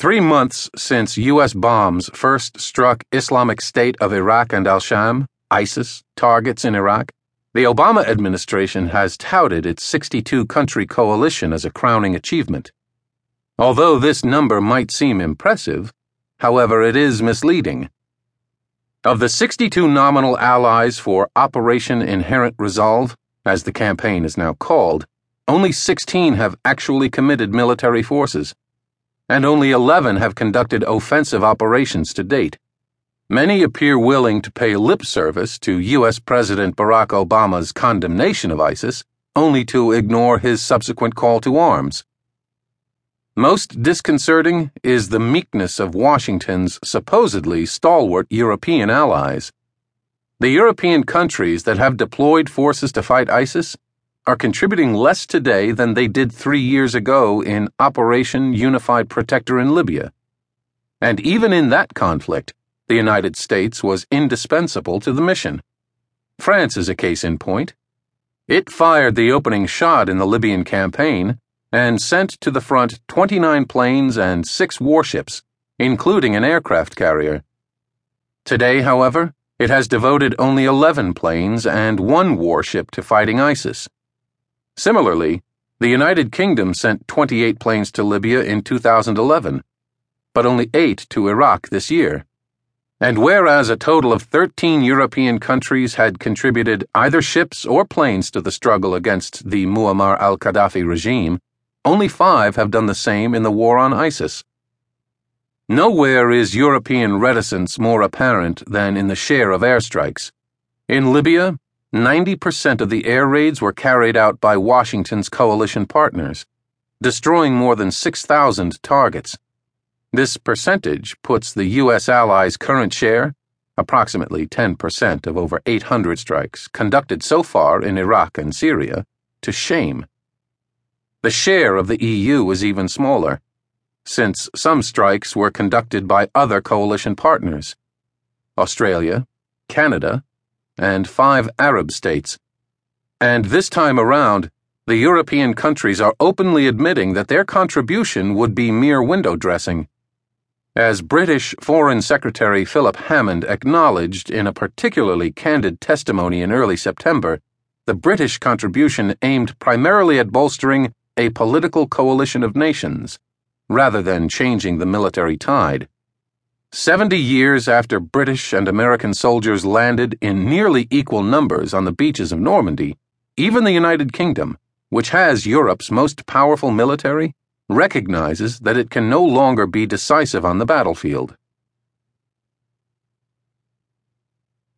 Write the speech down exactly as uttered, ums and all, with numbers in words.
Three months since U S bombs first struck Islamic State of Iraq and Al-Sham, ISIS, targets in Iraq, the Obama administration has touted its sixty-two country coalition as a crowning achievement. Although this number might seem impressive, however, it is misleading. Of the sixty-two nominal allies for Operation Inherent Resolve, as the campaign is now called, only sixteen have actually committed military forces, and only eleven have conducted offensive operations to date. Many appear willing to pay lip service to U S President Barack Obama's condemnation of ISIS, only to ignore his subsequent call to arms. Most disconcerting is the meekness of Washington's supposedly stalwart European allies. The European countries that have deployed forces to fight ISIS are contributing less today than they did three years ago in Operation Unified Protector in Libya. And even in that conflict, the United States was indispensable to the mission. France is a case in point. It fired the opening shot in the Libyan campaign and sent to the front twenty-nine planes and six warships, including an aircraft carrier. Today, however, it has devoted only eleven planes and one warship to fighting ISIS. Similarly, the United Kingdom sent twenty-eight planes to Libya in two thousand eleven, but only eight to Iraq this year. And whereas a total of thirteen European countries had contributed either ships or planes to the struggle against the Muammar al-Qaddafi regime, only five have done the same in the war on ISIS. Nowhere is European reticence more apparent than in the share of airstrikes. In Libya, ninety percent of the air raids were carried out by Washington's coalition partners, destroying more than six thousand targets. This percentage puts the U S allies' current share, approximately ten percent of over eight hundred strikes conducted so far in Iraq and Syria, to shame. The share of the E U is even smaller, since some strikes were conducted by other coalition partners: Australia, Canada, and five Arab states. And this time around, the European countries are openly admitting that their contribution would be mere window dressing. As British Foreign Secretary Philip Hammond acknowledged in a particularly candid testimony in early September, the British contribution aimed primarily at bolstering a political coalition of nations, rather than changing the military tide. Seventy years after British and American soldiers landed in nearly equal numbers on the beaches of Normandy, even the United Kingdom, which has Europe's most powerful military, recognizes that it can no longer be decisive on the battlefield.